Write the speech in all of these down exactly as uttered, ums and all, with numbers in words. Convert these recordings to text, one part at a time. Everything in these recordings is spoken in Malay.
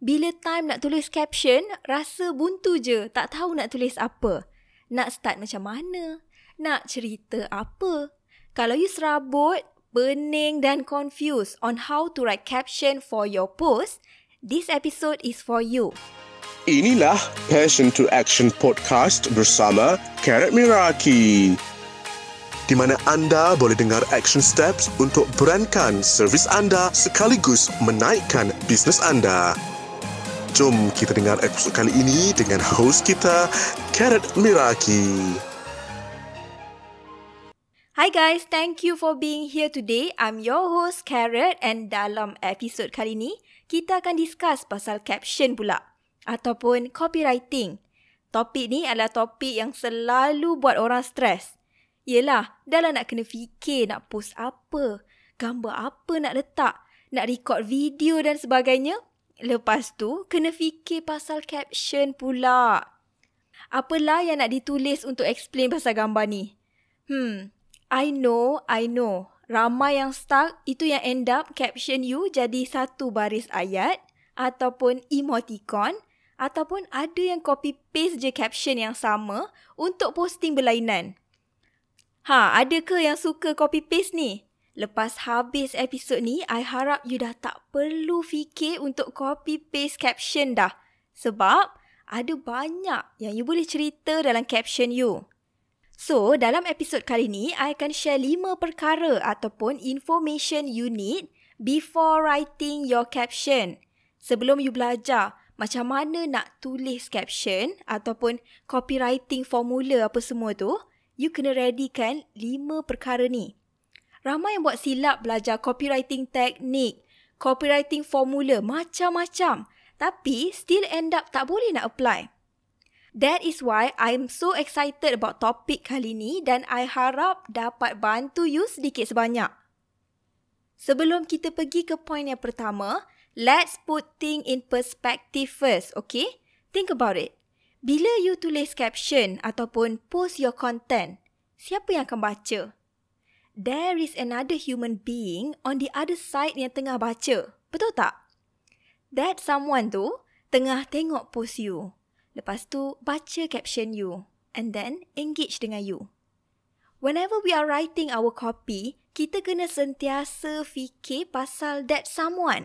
Bila time nak tulis caption, rasa buntu je, tak tahu nak tulis apa. Nak start macam mana? Nak cerita apa? Kalau you serabut, pening dan confused on how to write caption for your post, this episode is for you. Inilah Passion to Action Podcast bersama Carrot Meraki, di mana anda boleh dengar action steps untuk berankan servis anda sekaligus menaikkan bisnes anda. Jom kita dengar episod kali ini dengan host kita, Carrot Meraki. Hi guys, thank you for being here today. I'm your host Carrot, and dalam episod kali ini, kita akan discuss pasal caption pula ataupun copywriting. Topik ni adalah topik yang selalu buat orang stres. Yelah, dah lah nak kena fikir nak post apa, gambar apa nak letak, nak record video dan sebagainya. Lepas tu, kena fikir pasal caption pula. Apalah yang nak ditulis untuk explain pasal gambar ni? Hmm, I know, I know. Ramai yang stuck, itu yang end up caption you jadi satu baris ayat, ataupun emoticon, ataupun ada yang copy paste je caption yang sama untuk posting berlainan. Ha, ada ke yang suka copy paste ni? Lepas habis episod ni, I harap you dah tak perlu fikir untuk copy-paste caption dah. Sebab ada banyak yang you boleh cerita dalam caption you. So, dalam episod kali ni, I akan share lima perkara ataupun information you need before writing your caption. Sebelum you belajar macam mana nak tulis caption ataupun copywriting formula apa semua tu, you kena readykan lima perkara ni. Ramai yang buat silap belajar copywriting teknik, copywriting formula, macam-macam. Tapi, still end up tak boleh nak apply. That is why I'm so excited about topik kali ni dan I harap dapat bantu you sedikit sebanyak. Sebelum kita pergi ke point yang pertama, let's put things in perspective first, okay? Think about it. Bila you tulis caption ataupun post your content, siapa yang akan baca? There is another human being on the other side yang tengah baca. Betul tak? That someone tu tengah tengok post you. Lepas tu, baca caption you. And then, engage dengan you. Whenever we are writing our copy, kita kena sentiasa fikir pasal that someone.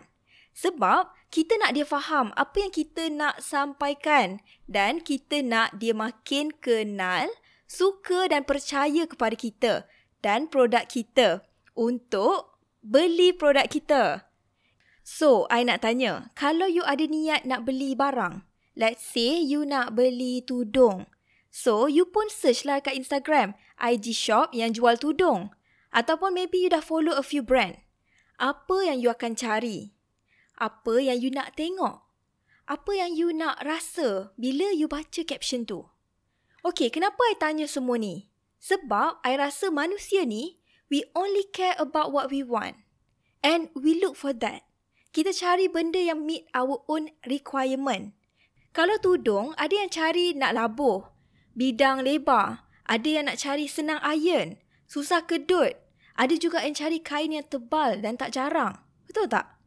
Sebab, kita nak dia faham apa yang kita nak sampaikan. Dan kita nak dia makin kenal, suka dan percaya kepada kita dan produk kita untuk beli produk kita. So, I nak tanya, kalau you ada niat nak beli barang, let's say you nak beli tudung. So, you pun search lah kat Instagram, I G shop yang jual tudung. Ataupun maybe you dah follow a few brand. Apa yang you akan cari? Apa yang you nak tengok? Apa yang you nak rasa bila you baca caption tu? Okay, kenapa I tanya semua ni? Sebab I rasa manusia ni, we only care about what we want. And we look for that. Kita cari benda yang meet our own requirement. Kalau tudung, ada yang cari nak labuh, bidang lebar. Ada yang nak cari senang iron, susah kedut. Ada juga yang cari kain yang tebal dan tak jarang. Betul tak?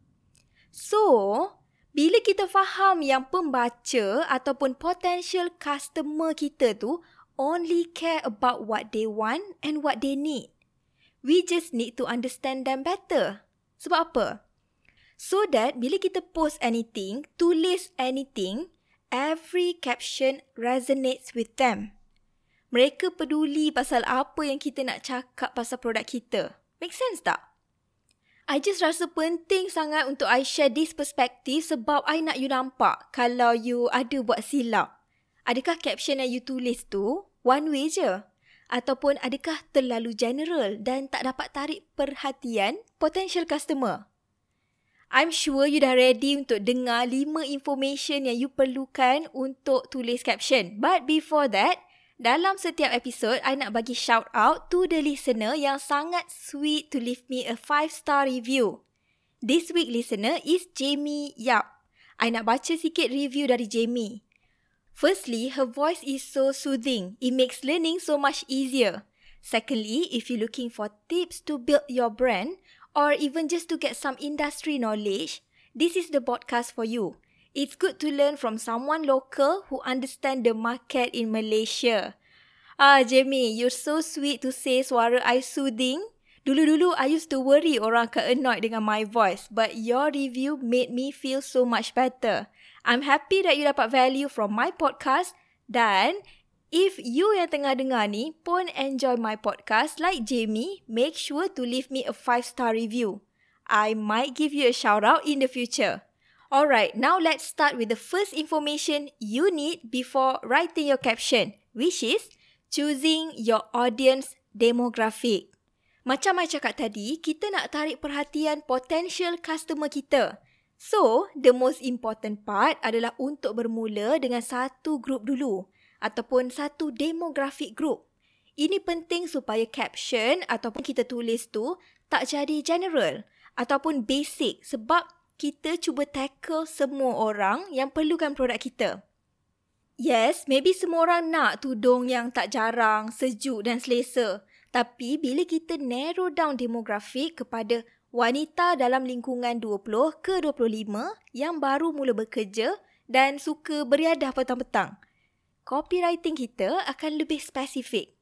So, bila kita faham yang pembaca ataupun potential customer kita tu only care about what they want and what they need. We just need to understand them better. Sebab apa? So that bila kita post anything, tulis anything, every caption resonates with them. Mereka peduli pasal apa yang kita nak cakap pasal produk kita. Make sense tak? I just rasa penting sangat untuk I share this perspective sebab I nak you nampak kalau you ada buat silap. Adakah caption yang you tulis tu one way je? Ataupun adakah terlalu general dan tak dapat tarik perhatian potential customer? I'm sure you dah ready untuk dengar lima information yang you perlukan untuk tulis caption. But before that, dalam setiap episod, I nak bagi shout out to the listener yang sangat sweet to leave me a five star review. This week listener is Jamie Yap. I nak baca sikit review dari Jamie. Firstly, her voice is so soothing. It makes learning so much easier. Secondly, if you're looking for tips to build your brand or even just to get some industry knowledge, this is the podcast for you. It's good to learn from someone local who understand the market in Malaysia. Ah, Jamie, you're so sweet to say suara I soothing. Dulu-dulu, I used to worry orang akan annoyed dengan my voice. But your review made me feel so much better. I'm happy that you dapat value from my podcast. Dan, if you yang tengah dengar ni pun enjoy my podcast like Jamie, make sure to leave me a five star review. I might give you a shout-out in the future. Alright, now let's start with the first information you need before writing your caption, which is choosing your audience demographic. Macam I cakap tadi, kita nak tarik perhatian potential customer kita. So, the most important part adalah untuk bermula dengan satu grup dulu ataupun satu demographic group. Ini penting supaya caption ataupun kita tulis tu tak jadi general ataupun basic sebab kita cuba tackle semua orang yang perlukan produk kita. Yes, maybe semua orang nak tudung yang tak jarang, sejuk dan selesa. Tapi bila kita narrow down demografik kepada wanita dalam lingkungan dua puluh ke dua puluh lima yang baru mula bekerja dan suka beriadah petang-petang, copywriting kita akan lebih spesifik.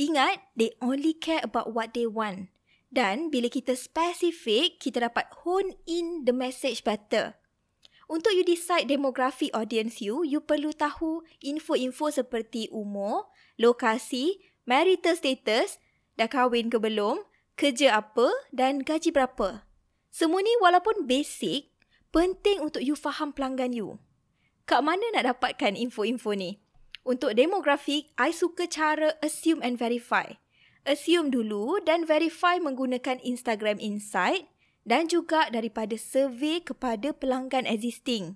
Ingat, they only care about what they want. Dan bila kita spesifik, kita dapat hone in the message better. Untuk you decide demographic audience you, you perlu tahu info-info seperti umur, lokasi, marital status, dah kahwin ke belum, kerja apa dan gaji berapa. Semua ni walaupun basic, penting untuk you faham pelanggan you. Kat mana nak dapatkan info-info ni? Untuk demographic, I suka cara assume and verify. Assume dulu dan verify menggunakan Instagram Insight, dan juga daripada survey kepada pelanggan existing.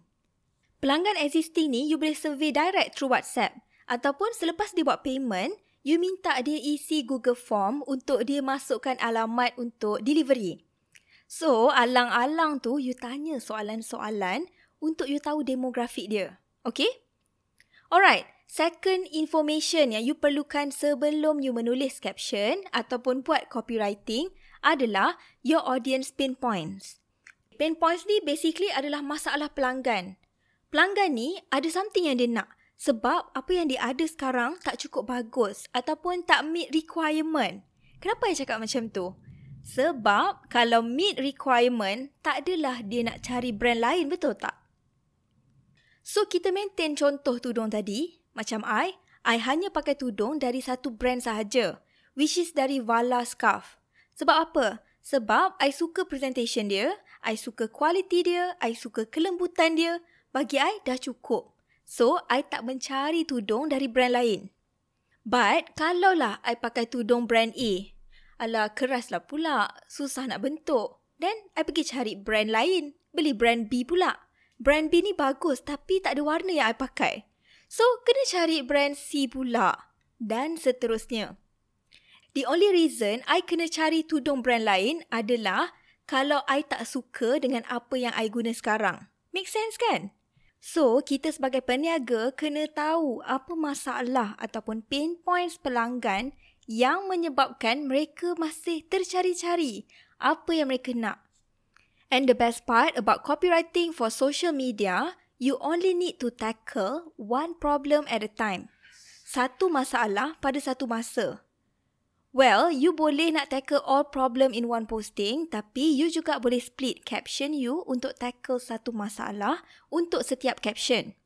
Pelanggan existing ni, you boleh survey direct through WhatsApp. Ataupun selepas dia buat payment, you minta dia isi Google Form untuk dia masukkan alamat untuk delivery. So, alang-alang tu, you tanya soalan-soalan untuk you tahu demografik dia. Okay? Alright, second information yang you perlukan sebelum you menulis caption ataupun buat copywriting adalah your audience pain points. Pain points ni basically adalah masalah pelanggan. Pelanggan ni ada something yang dia nak sebab apa yang dia ada sekarang tak cukup bagus ataupun tak meet requirement. Kenapa saya cakap macam tu? Sebab kalau meet requirement, tak adalah dia nak cari brand lain, betul tak? So kita maintain contoh tudung tadi. Macam I, I hanya pakai tudung dari satu brand sahaja, which is dari Vala Scarf. Sebab apa? Sebab I suka presentation dia, I suka kualiti dia, I suka kelembutan dia. Bagi I, dah cukup. So, I tak mencari tudung dari brand lain. But, kalaulah I pakai tudung brand A, alah, keraslah pula, susah nak bentuk. Then, I pergi cari brand lain, beli brand B pula. Brand B ni bagus tapi tak ada warna yang I pakai. So, kena cari brand C pula. Dan seterusnya. The only reason I kena cari tudung brand lain adalah kalau I tak suka dengan apa yang I guna sekarang. Make sense kan? So, kita sebagai peniaga kena tahu apa masalah ataupun pain points pelanggan yang menyebabkan mereka masih tercari-cari apa yang mereka nak. And the best part about copywriting for social media, you only need to tackle one problem at a time. Satu masalah pada satu masa. Well, you boleh nak tackle all problem in one posting, tapi you juga boleh split caption you untuk tackle satu masalah untuk setiap caption.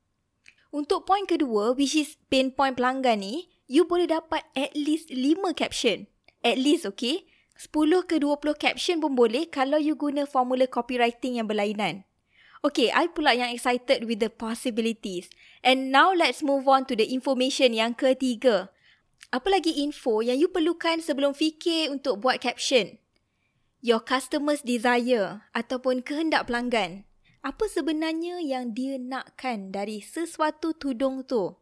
Untuk point kedua, which is pain point pelanggan ni, you boleh dapat at least lima caption. At least, okay? sepuluh ke dua puluh caption pun boleh kalau you guna formula copywriting yang berlainan. Okay, I pula yang excited with the possibilities. And now let's move on to the information yang ketiga. Apa lagi info yang you perlukan sebelum fikir untuk buat caption? Your customer's desire ataupun kehendak pelanggan. Apa sebenarnya yang dia nakkan dari sesuatu tudung tu?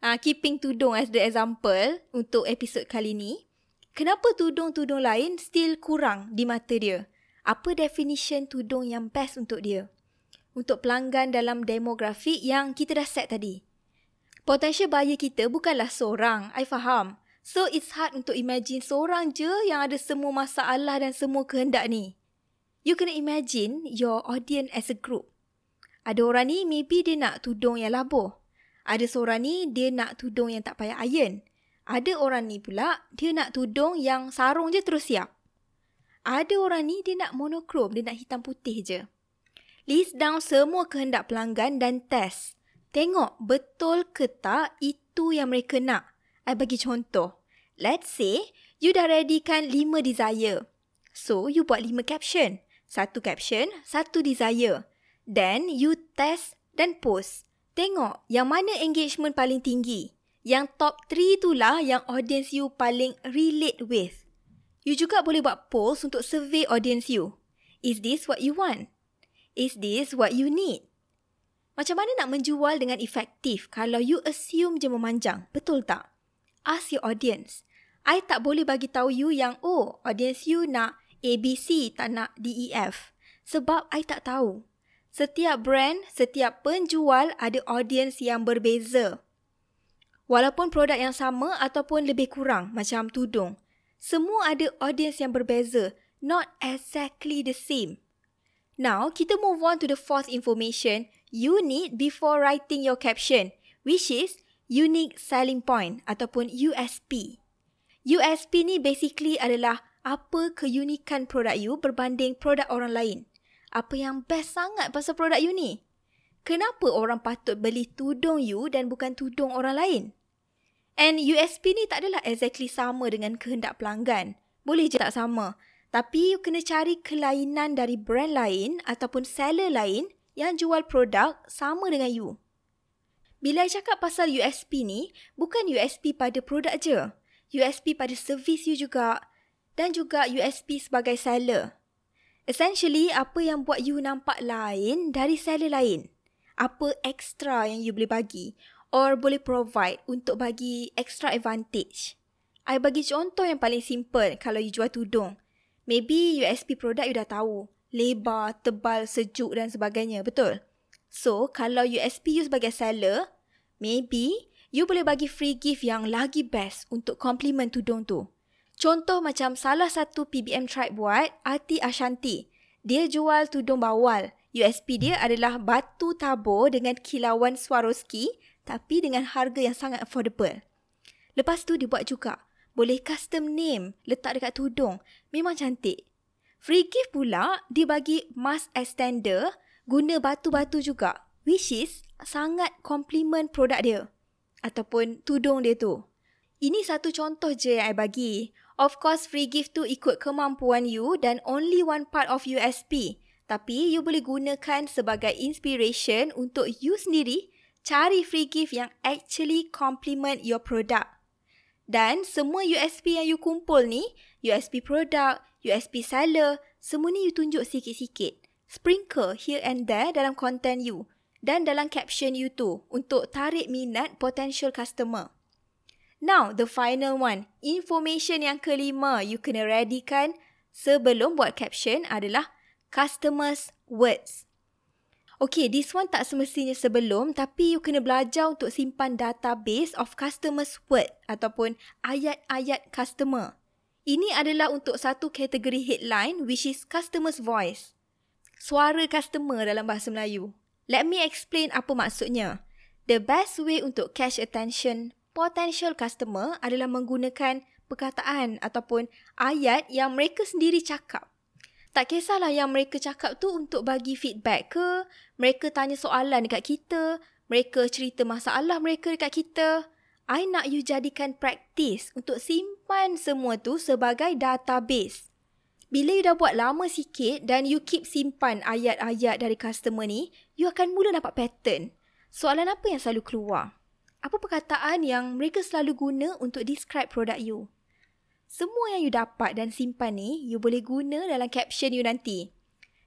Uh, keeping tudung as the example untuk episod kali ni. Kenapa tudung-tudung lain still kurang di mata dia? Apa definition tudung yang best untuk dia? Untuk pelanggan dalam demografik yang kita dah set tadi. Potential buyer kita bukanlah seorang, I faham. So, it's hard untuk imagine seorang je yang ada semua masalah dan semua kehendak ni. You kena imagine your audience as a group. Ada orang ni maybe dia nak tudung yang labuh. Ada seorang ni dia nak tudung yang tak payah iron. Ada orang ni pula dia nak tudung yang sarung je terus siap. Ada orang ni dia nak monokrom, dia nak hitam putih je. List down semua kehendak pelanggan dan test. Tengok betul ke tak itu yang mereka nak. I bagi contoh. Let's say you dah readykan lima desire. So you buat lima caption. Satu caption, satu desire. Then you test dan post. Tengok yang mana engagement paling tinggi. Yang top three itulah yang audience you paling relate with. You juga boleh buat polls untuk survey audience you. Is this what you want? Is this what you need? Macam mana nak menjual dengan efektif kalau you assume je memanjang? Betul tak? Ask your audience. I tak boleh bagi tahu you yang, oh, audience you nak A B C, tak nak D E F. Sebab I tak tahu. Setiap brand, setiap penjual ada audience yang berbeza. Walaupun produk yang sama ataupun lebih kurang macam tudung. Semua ada audience yang berbeza. Not exactly the same. Now, kita move on to the fourth information you need before writing your caption, which is unique selling point ataupun U S P. U S P ni basically adalah apa keunikan produk you berbanding produk orang lain. Apa yang best sangat pasal produk you ni? Kenapa orang patut beli tudung you dan bukan tudung orang lain? And U S P ni tak adalah exactly sama dengan kehendak pelanggan. Boleh je tak sama. Tapi you kena cari kelainan dari brand lain ataupun seller lain yang jual produk sama dengan you. Bila I cakap pasal U S P ni, bukan U S P pada produk je. U S P pada servis you juga dan juga U S P sebagai seller. Essentially, apa yang buat you nampak lain dari seller lain. Apa extra yang you boleh bagi or boleh provide untuk bagi extra advantage. I bagi contoh yang paling simple kalau you jual tudung. Maybe U S P produk you dah tahu. Lebar, tebal, sejuk dan sebagainya, betul? So, kalau U S P you sebagai seller, maybe you boleh bagi free gift yang lagi best untuk compliment tudung tu. Contoh macam salah satu P B M Tribe buat, Ati Ashanti. Dia jual tudung bawal. U S P dia adalah batu tabur dengan kilauan Swarovski tapi dengan harga yang sangat affordable. Lepas tu dia buat juga. Boleh custom name, letak dekat tudung. Memang cantik. Free gift pula, dia bagi mask extender guna batu-batu juga. Which is sangat compliment produk dia ataupun tudung dia tu. Ini satu contoh je yang I bagi. Of course, free gift tu ikut kemampuan you dan only one part of U S P. Tapi, you boleh gunakan sebagai inspiration untuk you sendiri cari free gift yang actually complement your product. Dan semua U S P yang you kumpul ni, U S P product, U S P seller, semua ni you tunjuk sikit-sikit. Sprinkle here and there dalam content you dan dalam caption you tu untuk tarik minat potential customer. Now, the final one. Information yang kelima you kena readykan sebelum buat caption adalah customers' words. Okay, this one tak semestinya sebelum tapi you kena belajar untuk simpan database of customers' word ataupun ayat-ayat customer. Ini adalah untuk satu kategori headline which is customers' voice. Suara customer dalam bahasa Melayu. Let me explain apa maksudnya. The best way untuk catch attention potential customer adalah menggunakan perkataan ataupun ayat yang mereka sendiri cakap. Tak kisahlah yang mereka cakap tu untuk bagi feedback ke, mereka tanya soalan dekat kita, mereka cerita masalah mereka dekat kita. I nak you jadikan praktis untuk simpan semua tu sebagai database. Bila you dah buat lama sikit dan you keep simpan ayat-ayat dari customer ni, you akan mula nampak pattern. Soalan apa yang selalu keluar? Apa perkataan yang mereka selalu guna untuk describe produk you? Semua yang you dapat dan simpan ni, you boleh guna dalam caption you nanti.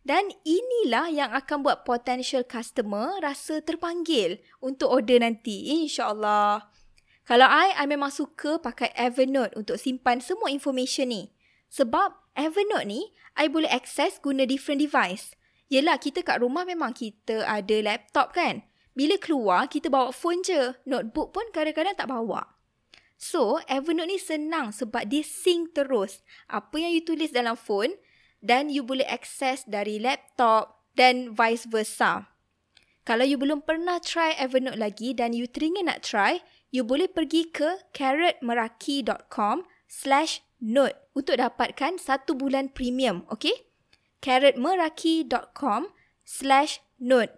Dan inilah yang akan buat potential customer rasa terpanggil untuk order nanti, insyaAllah. Kalau I, I memang suka pakai Evernote untuk simpan semua information ni. Sebab Evernote ni, I boleh access guna different device. Yelah, kita kat rumah memang kita ada laptop kan. Bila keluar, kita bawa phone je. Notebook pun kadang-kadang tak bawa. So, Evernote ni senang sebab dia sync terus. Apa yang you tulis dalam phone dan you boleh access dari laptop dan vice versa. Kalau you belum pernah try Evernote lagi dan you teringin nak try, you boleh pergi ke carrot meraki dot com slash note untuk dapatkan satu bulan premium, okay? carrot meraki dot com slash note.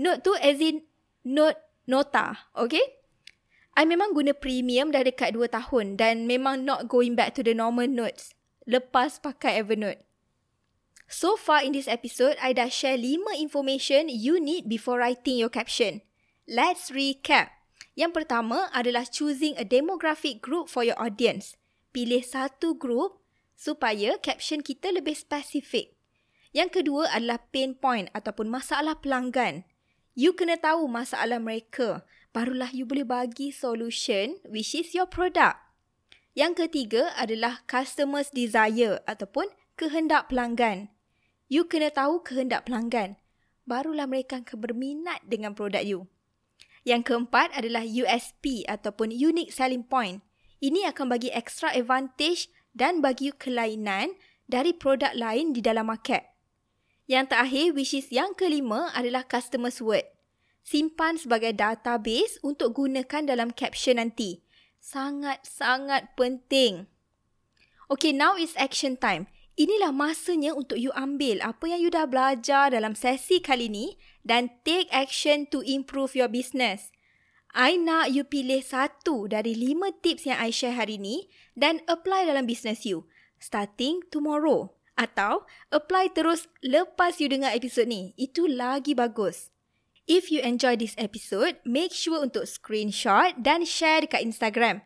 Note tu as in note nota, okay? I memang guna premium dah dekat dua tahun dan memang not going back to the normal notes lepas pakai Evernote. So far in this episode, I dah share lima information you need before writing your caption. Let's recap. Yang pertama adalah choosing a demographic group for your audience. Pilih satu group supaya caption kita lebih spesifik. Yang kedua adalah pain point ataupun masalah pelanggan. You kena tahu masalah mereka. Barulah you boleh bagi solution, which is your product. Yang ketiga adalah customer's desire ataupun kehendak pelanggan. You kena tahu kehendak pelanggan. Barulah mereka akan berminat dengan produk you. Yang keempat adalah U S P ataupun unique selling point. Ini akan bagi extra advantage dan bagi you kelainan dari produk lain di dalam market. Yang terakhir, which is yang kelima adalah customer's word. Simpan sebagai database untuk gunakan dalam caption nanti. Sangat-sangat penting. Okay, now is action time. Inilah masanya untuk you ambil apa yang you dah belajar dalam sesi kali ni dan take action to improve your business. I nak you pilih satu dari lima tips yang I share hari ni dan apply dalam business you starting tomorrow. Atau apply terus lepas you dengar episod ni. Itu lagi bagus. If you enjoy this episode, make sure untuk screenshot dan share dekat Instagram.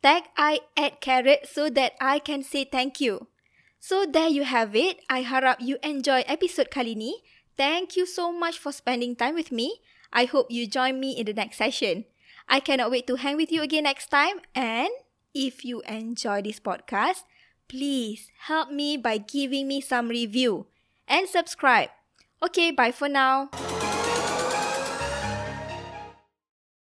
Tag I at carrot so that I can say thank you. So there you have it. I harap you enjoy episode kali ni. Thank you so much for spending time with me. I hope you join me in the next session. I cannot wait to hang with you again next time. And if you enjoy this podcast, please help me by giving me some review and subscribe. Okay, bye for now.